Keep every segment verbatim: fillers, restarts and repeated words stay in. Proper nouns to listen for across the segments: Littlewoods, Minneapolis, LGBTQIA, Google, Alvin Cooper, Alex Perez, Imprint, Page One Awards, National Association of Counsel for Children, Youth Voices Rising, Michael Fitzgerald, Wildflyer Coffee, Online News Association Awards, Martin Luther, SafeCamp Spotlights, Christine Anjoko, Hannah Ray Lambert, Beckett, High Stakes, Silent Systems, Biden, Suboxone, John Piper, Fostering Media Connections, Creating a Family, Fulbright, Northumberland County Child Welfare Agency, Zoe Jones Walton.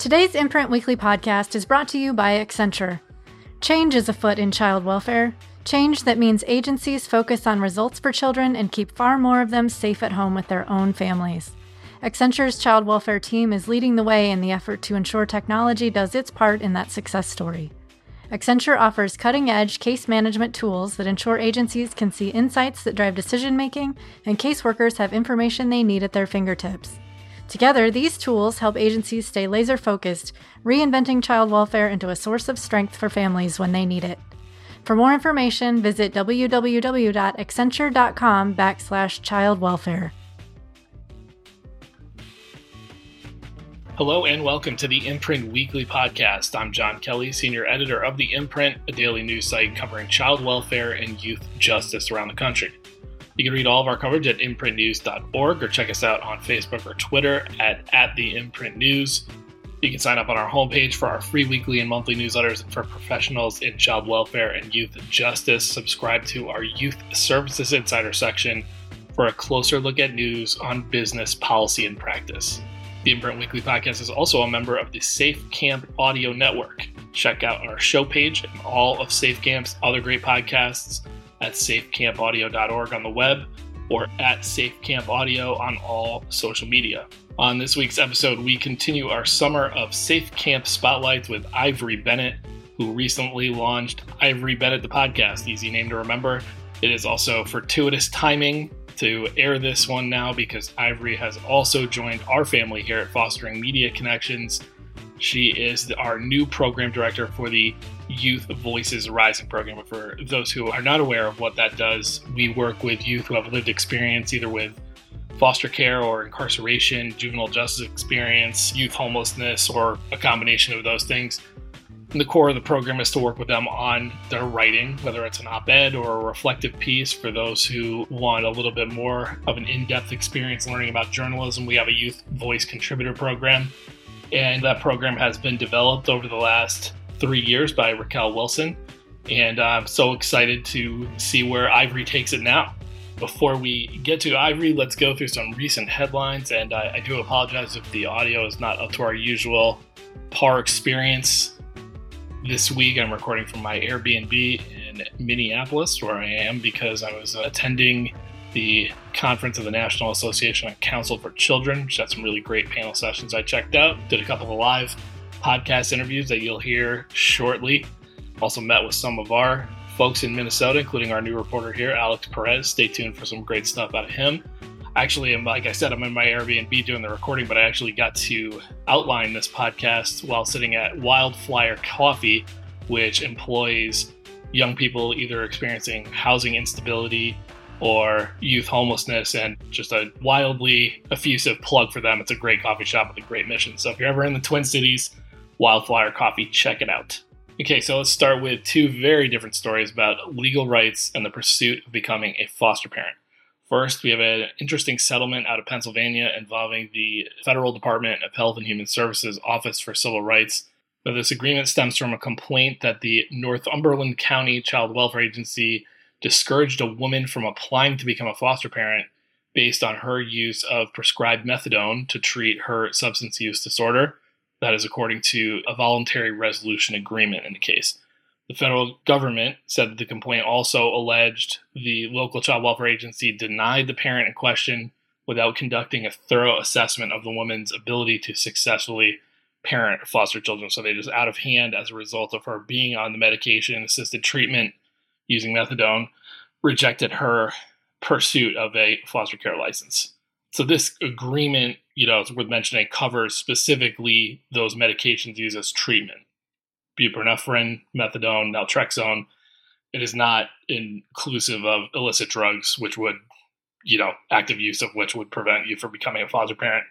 Today's Imprint Weekly podcast is brought to you by Accenture. Change is afoot in child welfare. Change that means agencies focus on results for children and keep far more of them safe at home with their own families. Accenture's child welfare team is leading the way in the effort to ensure technology does its part in that success story. Accenture offers cutting-edge case management tools that ensure agencies can see insights that drive decision-making and caseworkers have information they need at their fingertips. Together, these tools help agencies stay laser-focused, reinventing child welfare into a source of strength for families when they need it. For more information, visit www.accenture.com backslash child welfare. Hello and welcome to the Imprint Weekly Podcast. I'm John Kelly, Senior Editor of The Imprint, a daily news site covering child welfare and youth justice around the country. You can read all of our coverage at imprint news dot org or check us out on Facebook or Twitter at, at The Imprint News. You can sign up on our homepage for our free weekly and monthly newsletters for professionals in child welfare and youth justice. Subscribe to our Youth Services Insider section for a closer look at news on business, policy, and practice. The Imprint Weekly Podcast is also a member of the Safe Camp Audio Network. Check out our show page and all of Safe Camp's other great podcasts at safe camp audio dot org on the web or at Safe Camp Audio on all social media. On this week's episode, we continue our summer of Safe Camp Spotlights with Ivory Bennett, who recently launched Ivory Bennett, the podcast. Easy name to remember. It is also fortuitous timing to air this one now because Ivory has also joined our family here at Fostering Media Connections. She is the, our new program director for the Youth Voices Rising program. But for those who are not aware of what that does, we work with youth who have lived experience either with foster care or incarceration, juvenile justice experience, youth homelessness, or a combination of those things. And the core of the program is to work with them on their writing, whether it's an op-ed or a reflective piece. For those who want a little bit more of an in-depth experience learning about journalism, we have a Youth Voice Contributor program. And that program has been developed over the last three years by Raquel Wilson. And I'm so excited to see where Ivory takes it now. Before we get to Ivory, let's go through some recent headlines, and I, I do apologize if the audio is not up to our usual par experience. This week I'm recording from my Airbnb in Minneapolis, where I am because I was attending the conference of the National Association of Counsel for Children, which had some really great panel sessions I checked out, did a couple of live podcast interviews that you'll hear shortly, also met with some of our folks in Minnesota, including our new reporter here, Alex Perez. Stay tuned for some great stuff out of him. Actually, like I said, I'm in my Airbnb doing the recording, but I actually got to outline this podcast while sitting at Wildflyer Coffee, which employs young people either experiencing housing instability or youth homelessness, and just a wildly effusive plug for them. It's a great coffee shop with a great mission. So if you're ever in the Twin Cities, Wildflyer Coffee, check it out. Okay, so let's start with two very different stories about legal rights and the pursuit of becoming a foster parent. First, we have an interesting settlement out of Pennsylvania involving the Federal Department of Health and Human Services Office for Civil Rights. But this agreement stems from a complaint that the Northumberland County Child Welfare Agency discouraged a woman from applying to become a foster parent based on her use of prescribed methadone to treat her substance use disorder. That is according to a voluntary resolution agreement in the case. The federal government said that the complaint also alleged the local child welfare agency denied the parent in question without conducting a thorough assessment of the woman's ability to successfully parent foster children. So they just out of hand as a result of her being on the medication assisted treatment using methadone, rejected her pursuit of a foster care license. So this agreement, you know, it's worth mentioning, covers specifically those medications used as treatment. Buprenorphine, methadone, naltrexone. It is not inclusive of illicit drugs, which would, you know, active use of which would prevent you from becoming a foster parent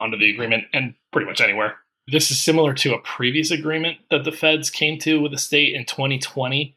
under the agreement and pretty much anywhere. This is similar to a previous agreement that the feds came to with the state in twenty twenty.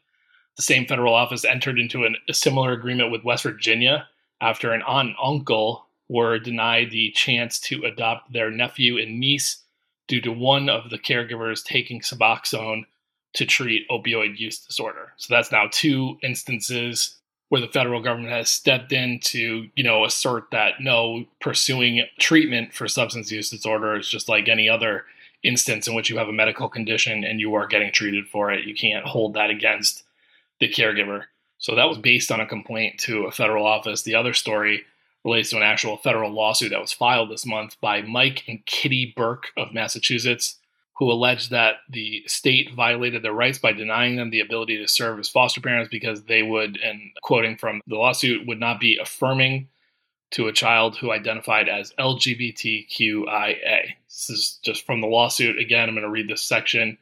The same federal office entered into an, a similar agreement with West Virginia after an aunt and uncle were denied the chance to adopt their nephew and niece due to one of the caregivers taking Suboxone to treat opioid use disorder. So that's now two instances where the federal government has stepped in to, you know, assert that no, pursuing treatment for substance use disorder is just like any other instance in which you have a medical condition and you are getting treated for it. You can't hold that against the caregiver. So that was based on a complaint to a federal office. The other story relates to an actual federal lawsuit that was filed this month by Mike and Kitty Burke of Massachusetts, who alleged that the state violated their rights by denying them the ability to serve as foster parents because they would, and quoting from the lawsuit, would not be affirming to a child who identified as L G B T Q I A. This is just from the lawsuit. Again, I'm going to read this section.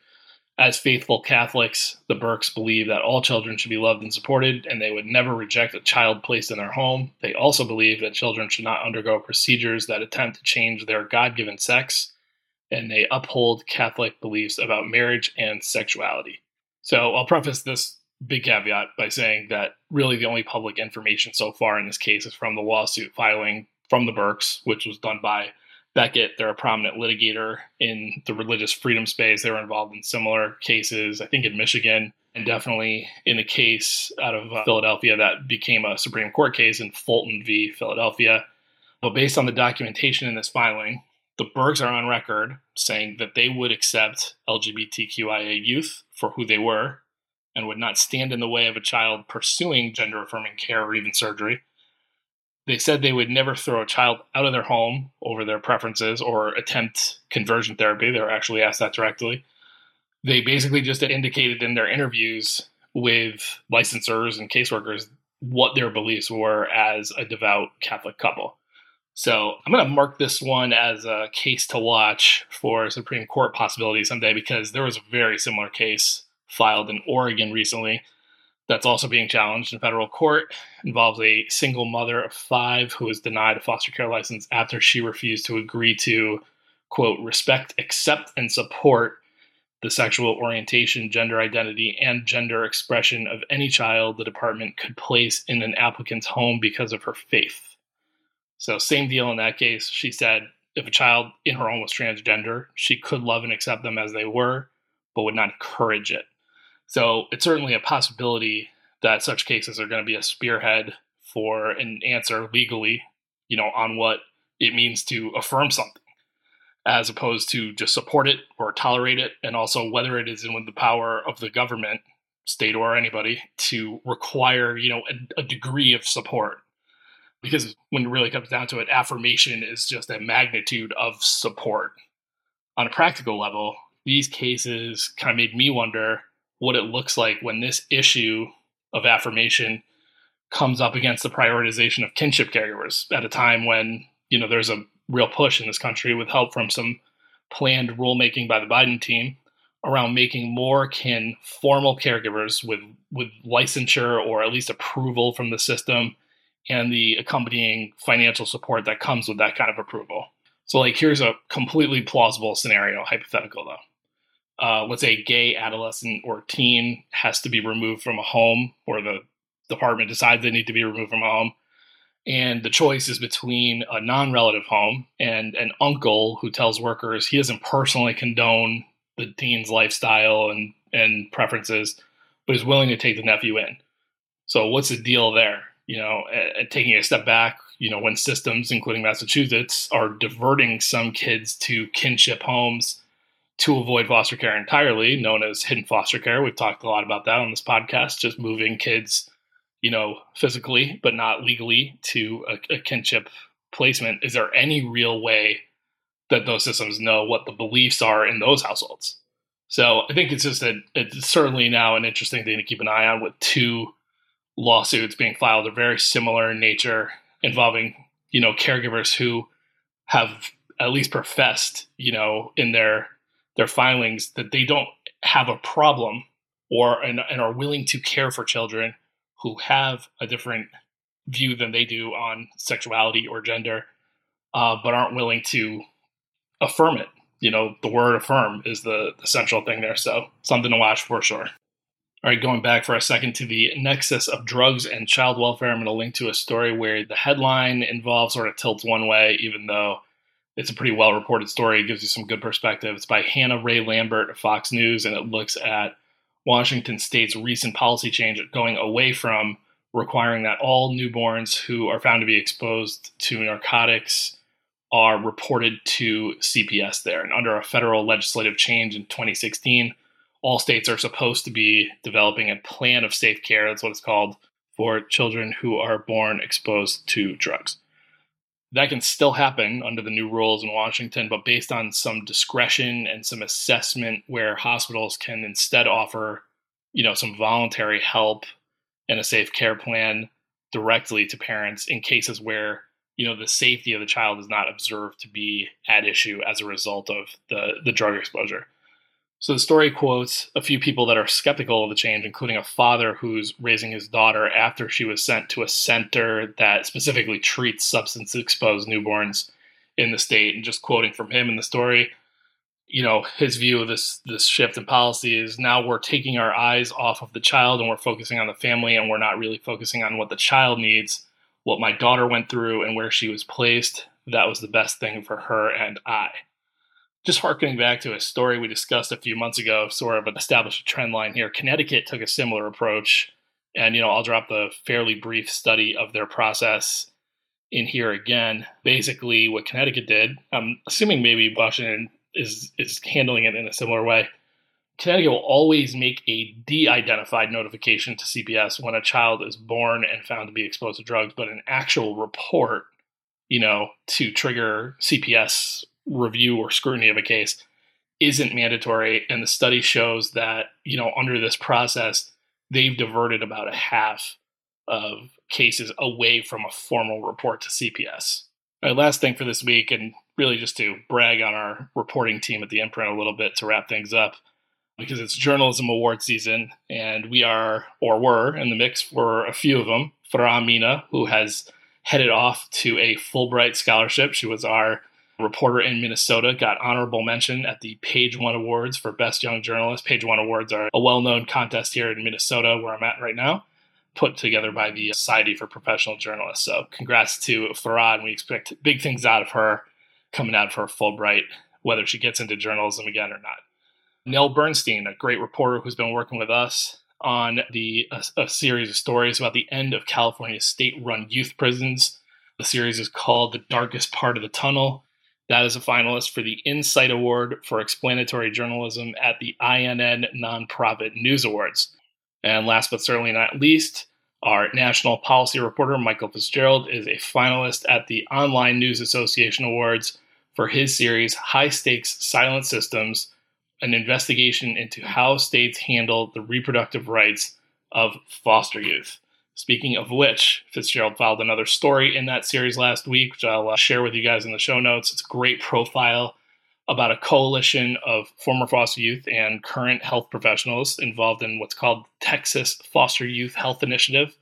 As faithful Catholics, the Burkes believe that all children should be loved and supported, and they would never reject a child placed in their home. They also believe that children should not undergo procedures that attempt to change their God-given sex, and they uphold Catholic beliefs about marriage and sexuality. So I'll preface this big caveat by saying that really the only public information so far in this case is from the lawsuit filing from the Burkes, which was done by Beckett. They're a prominent litigator in the religious freedom space. They were involved in similar cases, I think in Michigan, and definitely in a case out of Philadelphia that became a Supreme Court case in Fulton v. Philadelphia. But based on the documentation in this filing, the Burkes are on record saying that they would accept L G B T Q I A youth for who they were and would not stand in the way of a child pursuing gender-affirming care or even surgery. They said they would never throw a child out of their home over their preferences or attempt conversion therapy. They were actually asked that directly. They basically just indicated in their interviews with licensors and caseworkers what their beliefs were as a devout Catholic couple. So I'm going to mark this one as a case to watch for Supreme Court possibility someday, because there was a very similar case filed in Oregon recently that's also being challenged in federal court. It involves a single mother of five who was denied a foster care license after she refused to agree to, quote, respect, accept, and support the sexual orientation, gender identity, and gender expression of any child the department could place in an applicant's home because of her faith. So same deal in that case. She said if a child in her home was transgender, she could love and accept them as they were, but would not encourage it. So it's certainly a possibility that such cases are going to be a spearhead for an answer legally, you know, on what it means to affirm something, as opposed to just support it or tolerate it, and also whether it is in the power of the government, state or anybody, to require, you know, a, a degree of support. Because when it really comes down to it, affirmation is just a magnitude of support. On a practical level, these cases kind of made me wonder what it looks like when this issue of affirmation comes up against the prioritization of kinship caregivers at a time when, you know, there's a real push in this country with help from some planned rulemaking by the Biden team around making more kin formal caregivers with, with licensure or at least approval from the system, and the accompanying financial support that comes with that kind of approval. So, like, here's a completely plausible scenario, hypothetical though. Uh, let's say a gay adolescent or teen has to be removed from a home, or the department decides they need to be removed from a home, and the choice is between a non-relative home and an uncle who tells workers he doesn't personally condone the teen's lifestyle and, and preferences, but is willing to take the nephew in. So what's the deal there? You know, uh, taking a step back, you know, when systems, including Massachusetts, are diverting some kids to kinship homes to avoid foster care entirely, known as hidden foster care. We've talked a lot about that on this podcast, just moving kids, you know, physically, but not legally to a, a kinship placement. Is there any real way that those systems know what the beliefs are in those households? So I think it's just that it's certainly now an interesting thing to keep an eye on, with two lawsuits being filed are very similar in nature, involving, you know, caregivers who have at least professed, you know, in their their filings that they don't have a problem or and, and are willing to care for children who have a different view than they do on sexuality or gender, uh, but aren't willing to affirm it. You know, the word affirm is the, the central thing there. So something to watch for sure. All right, going back for a second to the nexus of drugs and child welfare, I'm going to link to a story where the headline involved sort of tilts one way, even though it's a pretty well-reported story. It gives you some good perspective. It's by Hannah Ray Lambert of Fox News, and it looks at Washington State's recent policy change going away from requiring that all newborns who are found to be exposed to narcotics are reported to C P S there. And under a federal legislative change in twenty sixteen, all states are supposed to be developing a plan of safe care, that's what it's called, for children who are born exposed to drugs. That can still happen under the new rules in Washington, but based on some discretion and some assessment where hospitals can instead offer, you know, some voluntary help and a safe care plan directly to parents in cases where, you know, the safety of the child is not observed to be at issue as a result of the, the drug exposure. So the story quotes a few people that are skeptical of the change, including a father who's raising his daughter after she was sent to a center that specifically treats substance-exposed newborns in the state. And just quoting from him in the story, you know, his view of this, this shift in policy is, now we're taking our eyes off of the child and we're focusing on the family, and we're not really focusing on what the child needs. What my daughter went through and where she was placed, that was the best thing for her and I. Just harkening back to a story we discussed a few months ago, sort of established a trend line here. Connecticut took a similar approach. And, you know, I'll drop the fairly brief study of their process in here again. Basically, what Connecticut did, I'm assuming maybe Washington is, is handling it in a similar way. Connecticut will always make a de-identified notification to C P S when a child is born and found to be exposed to drugs, but an actual report, you know, to trigger C P S review or scrutiny of a case isn't mandatory. And the study shows that, you know, under this process, they've diverted about a half of cases away from a formal report to C P S. All right, last thing for this week, and really just to brag on our reporting team at the Imprint a little bit to wrap things up, because it's journalism award season, and we are, or were, in the mix for a few of them. Farrah Mina, who has headed off to a Fulbright scholarship. She was our reporter in Minnesota, got honorable mention at the Page One Awards for Best Young Journalist. Page One Awards are a well-known contest here in Minnesota, where I'm at right now, put together by the Society for Professional Journalists. So congrats to Farrah, and we expect big things out of her coming out of her Fulbright, whether she gets into journalism again or not. Nell Bernstein, a great reporter who's been working with us on the a, a series of stories about the end of California's state-run youth prisons. The series is called The Darkest Part of the Tunnel. That is a finalist for the Insight Award for Explanatory Journalism at the I N N Nonprofit News Awards. And last but certainly not least, our national policy reporter, Michael Fitzgerald, is a finalist at the Online News Association Awards for his series, High Stakes, Silent Systems, an investigation into how states handle the reproductive rights of foster youth. Speaking of which, Fitzgerald filed another story in that series last week, which I'll uh, share with you guys in the show notes. It's a great profile about a coalition of former foster youth and current health professionals involved in what's called Texas Foster Youth Health Initiative.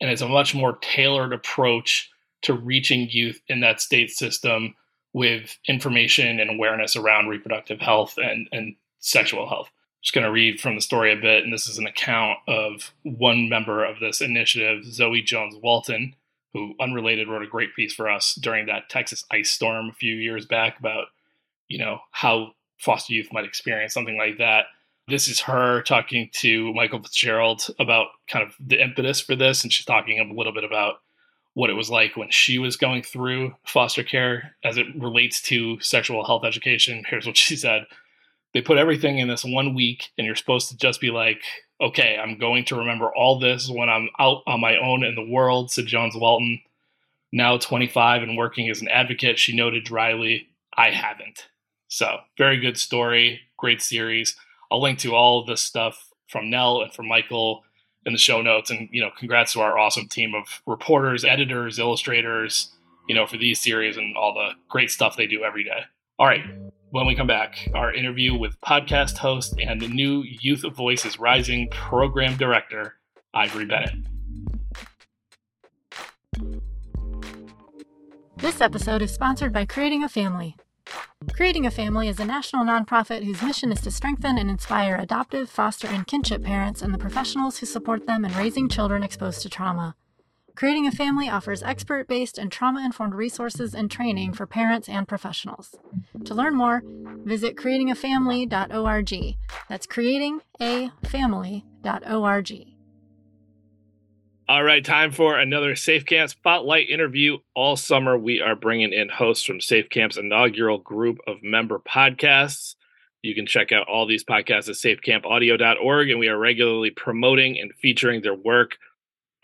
And it's a much more tailored approach to reaching youth in that state system with information and awareness around reproductive health and, and sexual health. I'm just going to read from the story a bit, and this is an account of one member of this initiative, Zoe Jones Walton, who, unrelated, wrote a great piece for us during that Texas ice storm a few years back about, you know, how foster youth might experience something like that. This is her talking to Michael Fitzgerald about kind of the impetus for this, and she's talking a little bit about what it was like when she was going through foster care as it relates to sexual health education. Here's what she said. They put everything in this one week, and you're supposed to just be like, okay, I'm going to remember all this when I'm out on my own in the world, said Jones Walton. Now twenty-five and working as an advocate, she noted dryly, I haven't. So very good story, great series. I'll link to all of this stuff from Nell and from Michael in the show notes. And, you know, congrats to our awesome team of reporters, editors, illustrators, you know, for these series and all the great stuff they do every day. All right. When we come back, our interview with podcast host and the new Youth Voices Rising program director, Ivory Bennett. This episode is sponsored by Creating a Family. Creating a Family is a national nonprofit whose mission is to strengthen and inspire adoptive, foster, and kinship parents and the professionals who support them in raising children exposed to trauma. Creating a Family offers expert-based and trauma-informed resources and training for parents and professionals. To learn more, visit creating a family dot org. That's creating a family dot org. All right, time for another Safe Camp Spotlight interview. All summer, we are bringing in hosts from Safe Camp's inaugural group of member podcasts. You can check out all these podcasts at safe camp audio dot org, and we are regularly promoting and featuring their work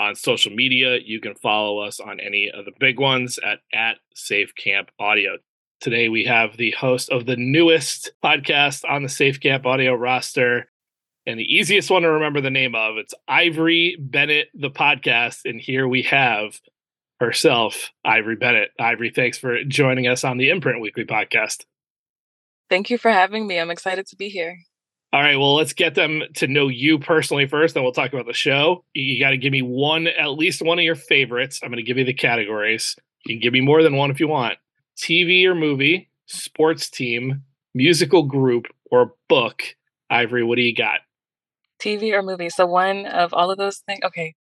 on social media. You can follow us on any of the big ones at, at Safe Camp Audio. Today, we have the host of the newest podcast on the Safe Camp Audio roster, and the easiest one to remember the name of, it's Ivory Bennett, the podcast. And here we have herself, Ivory Bennett. Ivory, thanks for joining us on the Imprint Weekly Podcast. Thank you for having me. I'm excited to be here. All right, well, let's get them to know you personally first, then we'll talk about the show. You got to give me one, at least one of your favorites. I'm going to give you the categories. You can give me more than one if you want. T V or movie, sports team, musical group, or book. Ivory, what do you got? T V or movie. So one of all of those things. Okay.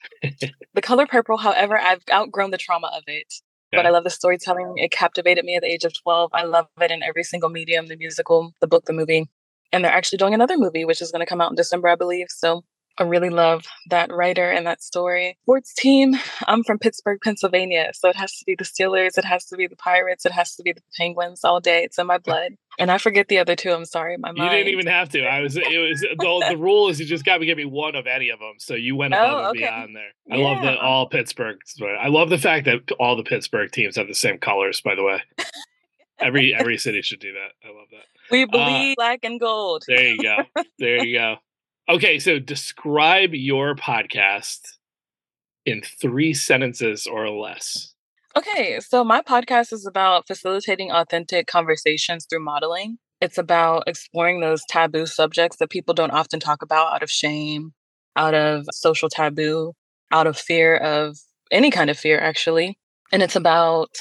The Color Purple, however, I've outgrown the trauma of it, yeah. But I love the storytelling. It captivated me at the age of twelve. I love it in every single medium, the musical, the book, the movie. And they're actually doing another movie, which is going to come out in December, I believe. So I really love that writer and that story. Sports team. I'm from Pittsburgh, Pennsylvania. So it has to be the Steelers. It has to be the Pirates. It has to be the Penguins all day. It's in my blood. And I forget the other two. I'm sorry. My mind. You didn't even have to. I was, it was, the, the rule is you just got to give me one of any of them. So you went above oh, okay. and beyond there. I yeah. love the all Pittsburgh. I love the fact that all the Pittsburgh teams have the same colors, by the way. Every, every city should do that. I love that. We bleed uh, black and gold. There you go. There you go. Okay, so describe your podcast in three sentences or less. Okay, so my podcast is about facilitating authentic conversations through modeling. It's about exploring those taboo subjects that people don't often talk about out of shame, out of social taboo, out of fear of any kind of fear, actually. And it's about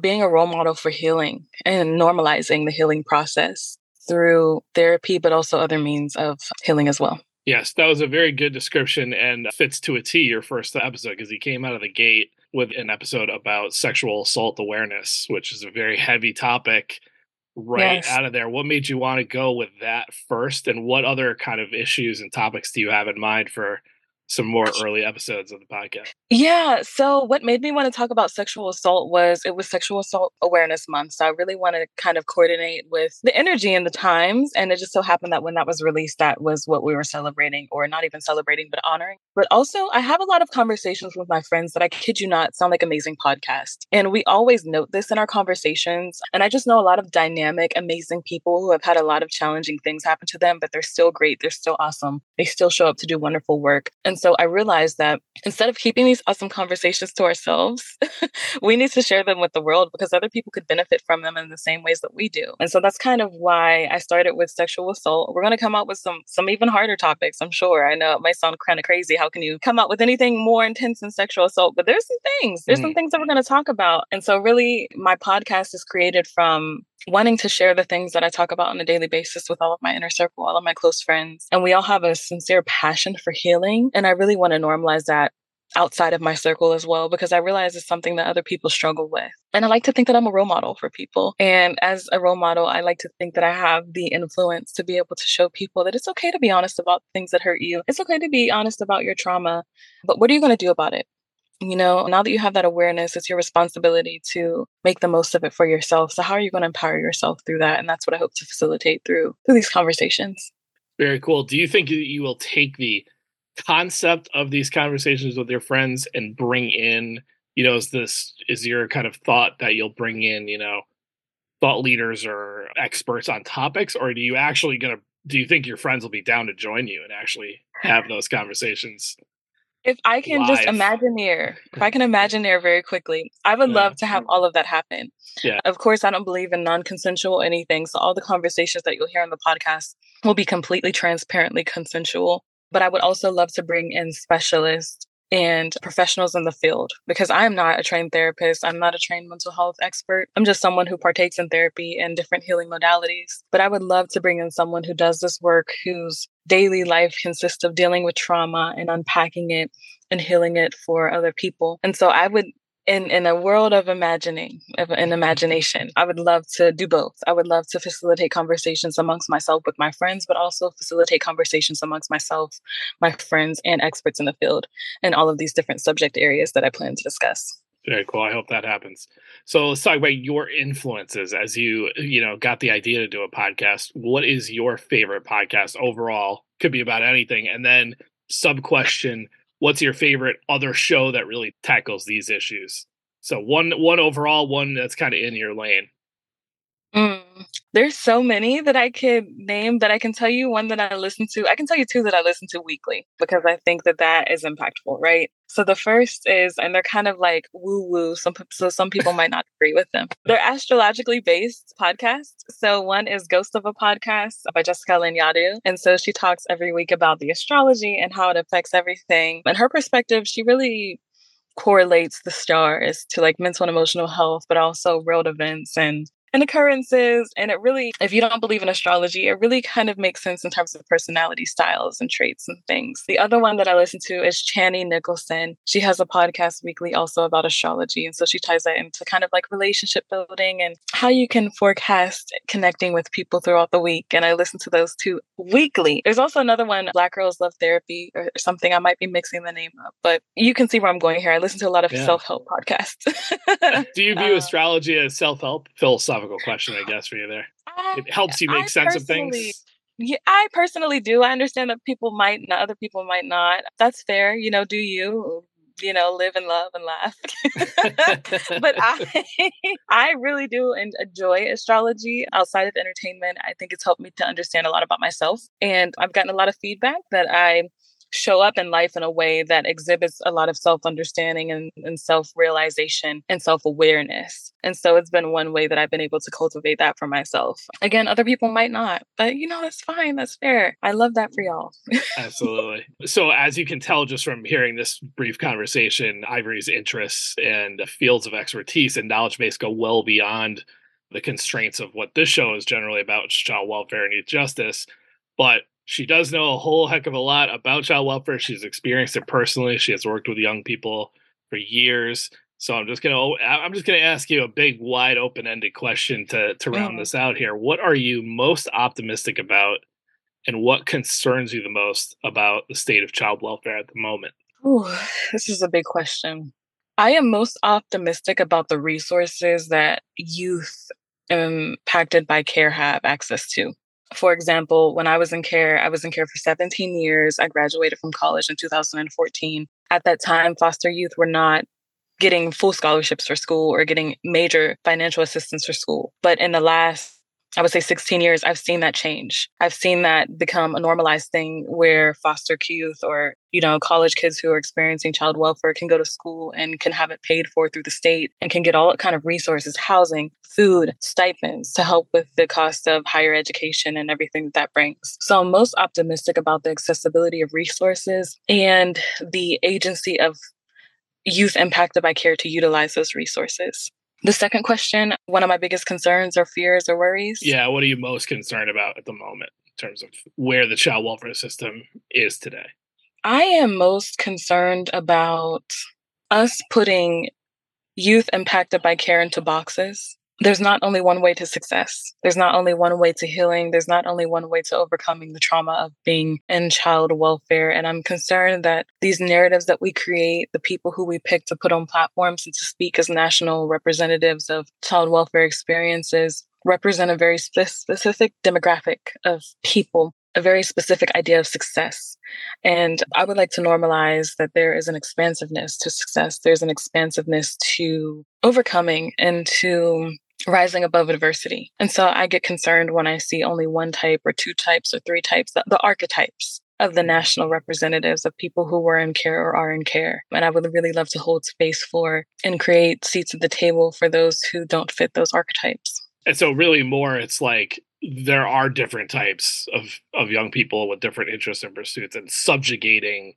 being a role model for healing and normalizing the healing process through therapy, but also other means of healing as well. Yes, that was a very good description and fits to a T your first episode, because he came out of the gate with an episode about sexual assault awareness, which is a very heavy topic right yes. out of there. What made you want to go with that first? And what other kind of issues and topics do you have in mind for some more early episodes of the podcast? Yeah. So what made me want to talk about sexual assault was it was Sexual Assault Awareness Month. So I really want to kind of coordinate with the energy and the times. And it just so happened that when that was released, that was what we were celebrating, or not even celebrating, but honoring. But also I have a lot of conversations with my friends that, I kid you not, sound like amazing podcasts. And we always note this in our conversations. And I just know a lot of dynamic, amazing people who have had a lot of challenging things happen to them, but they're still great. They're still awesome. They still show up to do wonderful work. And so I realized that instead of keeping these awesome conversations to ourselves, we need to share them with the world, because other people could benefit from them in the same ways that we do. And so that's kind of why I started with sexual assault. We're going to come out with some some even harder topics, I'm sure. I know it might sound kind of crazy. How can you come out with anything more intense than sexual assault? But there's some things. There's mm. some things that we're going to talk about. And so really, my podcast is created from wanting to share the things that I talk about on a daily basis with all of my inner circle, all of my close friends. And we all have a sincere passion for healing. And I really want to normalize that outside of my circle as well, because I realize it's something that other people struggle with. And I like to think that I'm a role model for people. And as a role model, I like to think that I have the influence to be able to show people that it's okay to be honest about things that hurt you. It's okay to be honest about your trauma, but what are you going to do about it? You know, now that you have that awareness, it's your responsibility to make the most of it for yourself. So how are you going to empower yourself through that? And that's what I hope to facilitate through, through these conversations. Very cool. Do you think you will take the concept of these conversations with your friends and bring in, you know, is this, is your kind of thought that you'll bring in, you know, thought leaders or experts on topics? Or do you actually going to, do you think your friends will be down to join you and actually have those conversations? If I can Life. just imagineer, if I can imagineer very quickly, I would yeah. love to have all of that happen. Yeah. Of course, I don't believe in non-consensual anything. So all the conversations that you'll hear on the podcast will be completely transparently consensual. But I would also love to bring in specialists and professionals in the field, because I'm not a trained therapist. I'm not a trained mental health expert. I'm just someone who partakes in therapy and different healing modalities. But I would love to bring in someone who does this work, whose daily life consists of dealing with trauma and unpacking it and healing it for other people. And so I would in, in a world of imagining, of an imagination, I would love to do both. I would love to facilitate conversations amongst myself with my friends, but also facilitate conversations amongst myself, my friends, and experts in the field in all of these different subject areas that I plan to discuss. Very cool. I hope that happens. So let's talk about your influences as you, you know, got the idea to do a podcast. What is your favorite podcast overall? Could be about anything. And then sub question, what's your favorite other show that really tackles these issues? So one, one overall, one that's kind of in your lane. Mm. There's so many that I could name that I can tell you one that I listen to. I can tell you two that I listen to weekly because I think that that is impactful, right? So the first is, and they're kind of like woo-woo, some, so some people might not agree with them. They're astrologically based podcasts. So one is Ghosts of a Podcast by Jessica Lanyadoo. And so she talks every week about the astrology and how it affects everything. And her perspective, she really correlates the stars to like mental and emotional health, but also world events and and occurrences. And it really, if you don't believe in astrology, it really kind of makes sense in terms of personality styles and traits and things. The other one that I listen to is Chani Nicholson. She has a podcast weekly also about astrology. And so she ties that into kind of like relationship building and how you can forecast connecting with people throughout the week. And I listen to those two weekly. There's also another one, Black Girls Love Therapy or something. I might be mixing the name up, but you can see where I'm going here. I listen to a lot of yeah. self-help podcasts. Do you view um, astrology as self-help? Philosophical question, I guess, for you there. I, it helps you make I sense of things. Yeah, I personally do. I understand that people might not, other people might not. That's fair. You know, do you, you know, live and love and laugh. But I, I really do enjoy astrology outside of entertainment. I think it's helped me to understand a lot about myself. And I've gotten a lot of feedback that I show up in life in a way that exhibits a lot of self-understanding and, and self-realization and self-awareness. And so it's been one way that I've been able to cultivate that for myself. Again, other people might not, but you know, that's fine. That's fair. I love that for y'all. Absolutely. So as you can tell, just from hearing this brief conversation, Ivory's interests and fields of expertise and knowledge base go well beyond the constraints of what this show is generally about, child welfare and youth justice. But she does know a whole heck of a lot about child welfare. She's experienced it personally. She has worked with young people for years. So I'm just going to I'm just going to ask you a big, wide, open-ended question to, to round mm-hmm. this out here. What are you most optimistic about, and what concerns you the most about the state of child welfare at the moment? Ooh, this is a big question. I am most optimistic about the resources that youth impacted by care have access to. For example, when I was in care, I was in care for seventeen years. I graduated from college in two thousand fourteen. At that time, foster youth were not getting full scholarships for school or getting major financial assistance for school. But in the last, I would say sixteen years, I've seen that change. I've seen that become a normalized thing where foster youth or, you know, college kids who are experiencing child welfare can go to school and can have it paid for through the state and can get all kind of resources, housing, food, stipends to help with the cost of higher education and everything that that brings. So I'm most optimistic about the accessibility of resources and the agency of youth impacted by care to utilize those resources. The second question, one of my biggest concerns or fears or worries. Yeah. What are you most concerned about at the moment in terms of where the child welfare system is today? I am most concerned about us putting youth impacted by care into boxes. There's not only one way to success. There's not only one way to healing. There's not only one way to overcoming the trauma of being in child welfare. And I'm concerned that these narratives that we create, the people who we pick to put on platforms and to speak as national representatives of child welfare experiences, represent a very spe- specific demographic of people, a very specific idea of success. And I would like to normalize that there is an expansiveness to success. There's an expansiveness to overcoming and to rising above adversity. And so I get concerned when I see only one type or two types or three types, the, the archetypes of the national representatives of people who were in care or are in care. And I would really love to hold space for and create seats at the table for those who don't fit those archetypes. And so really more, it's like there are different types of, of young people with different interests and pursuits, and subjugating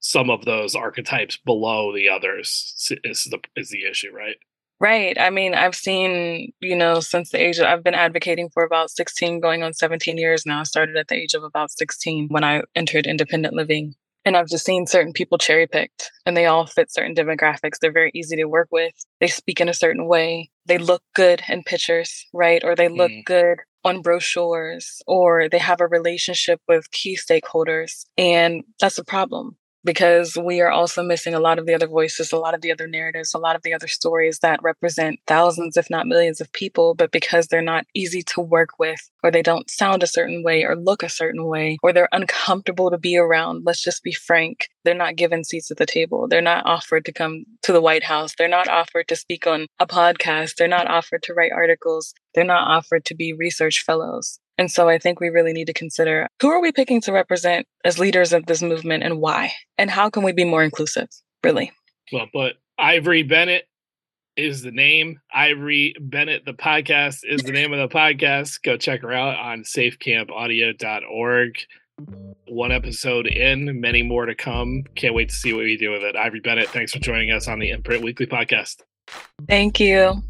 some of those archetypes below the others is the is the issue, right? Right. I mean, I've seen, you know, since the age of, I've been advocating for about sixteen, going on seventeen years now. I started at the age of about sixteen when I entered independent living. And I've just seen certain people cherry picked, and they all fit certain demographics. They're very easy to work with. They speak in a certain way. They look good in pictures, right? Or they look mm. good on brochures, or they have a relationship with key stakeholders. And that's a problem, because we are also missing a lot of the other voices, a lot of the other narratives, a lot of the other stories that represent thousands, if not millions of people. But because they're not easy to work with, or they don't sound a certain way or look a certain way, or they're uncomfortable to be around, let's just be frank, they're not given seats at the table. They're not offered to come to the White House. They're not offered to speak on a podcast. They're not offered to write articles. They're not offered to be research fellows. And so I think we really need to consider, who are we picking to represent as leaders of this movement, and why? And how can we be more inclusive, really? Well, but Ivory Bennett is the name. Ivory Bennett, the podcast, is the name of the podcast. Go check her out on safe camp audio dot org. One episode in, many more to come. Can't wait to see what we do with it. Ivory Bennett, thanks for joining us on the Imprint Weekly Podcast. Thank you.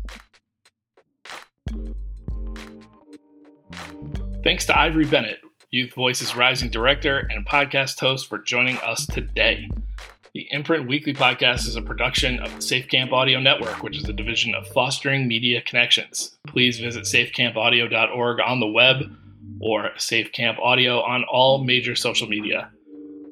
Thanks to Ivory Bennett, Youth Voices Rising director and podcast host, for joining us today. The Imprint Weekly Podcast is a production of the Safe Camp Audio Network, which is a division of Fostering Media Connections. Please visit safe camp audio dot org on the web, or Safe Camp Audio on all major social media.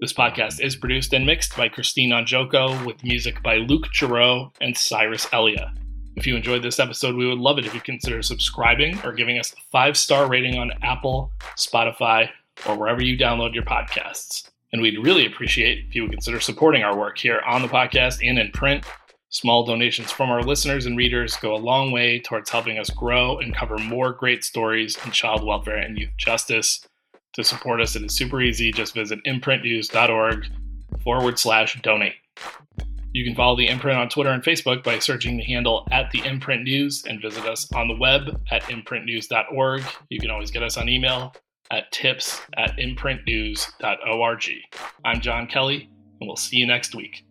This podcast is produced and mixed by Christine Anjoko, with music by Luke Giroux and Cyrus Elia. If you enjoyed this episode, we would love it if you consider subscribing or giving us a five-star rating on Apple, Spotify, or wherever you download your podcasts. And we'd really appreciate if you would consider supporting our work here on the podcast and in print. Small donations from our listeners and readers go a long way towards helping us grow and cover more great stories in child welfare and youth justice. To support us, it is super easy. Just visit imprint news dot org forward slash donate. You can follow The Imprint on Twitter and Facebook by searching the handle at The Imprint News, and visit us on the web at imprint news dot org. You can always get us on email at tips at imprint news dot org. I'm John Kelly, and we'll see you next week.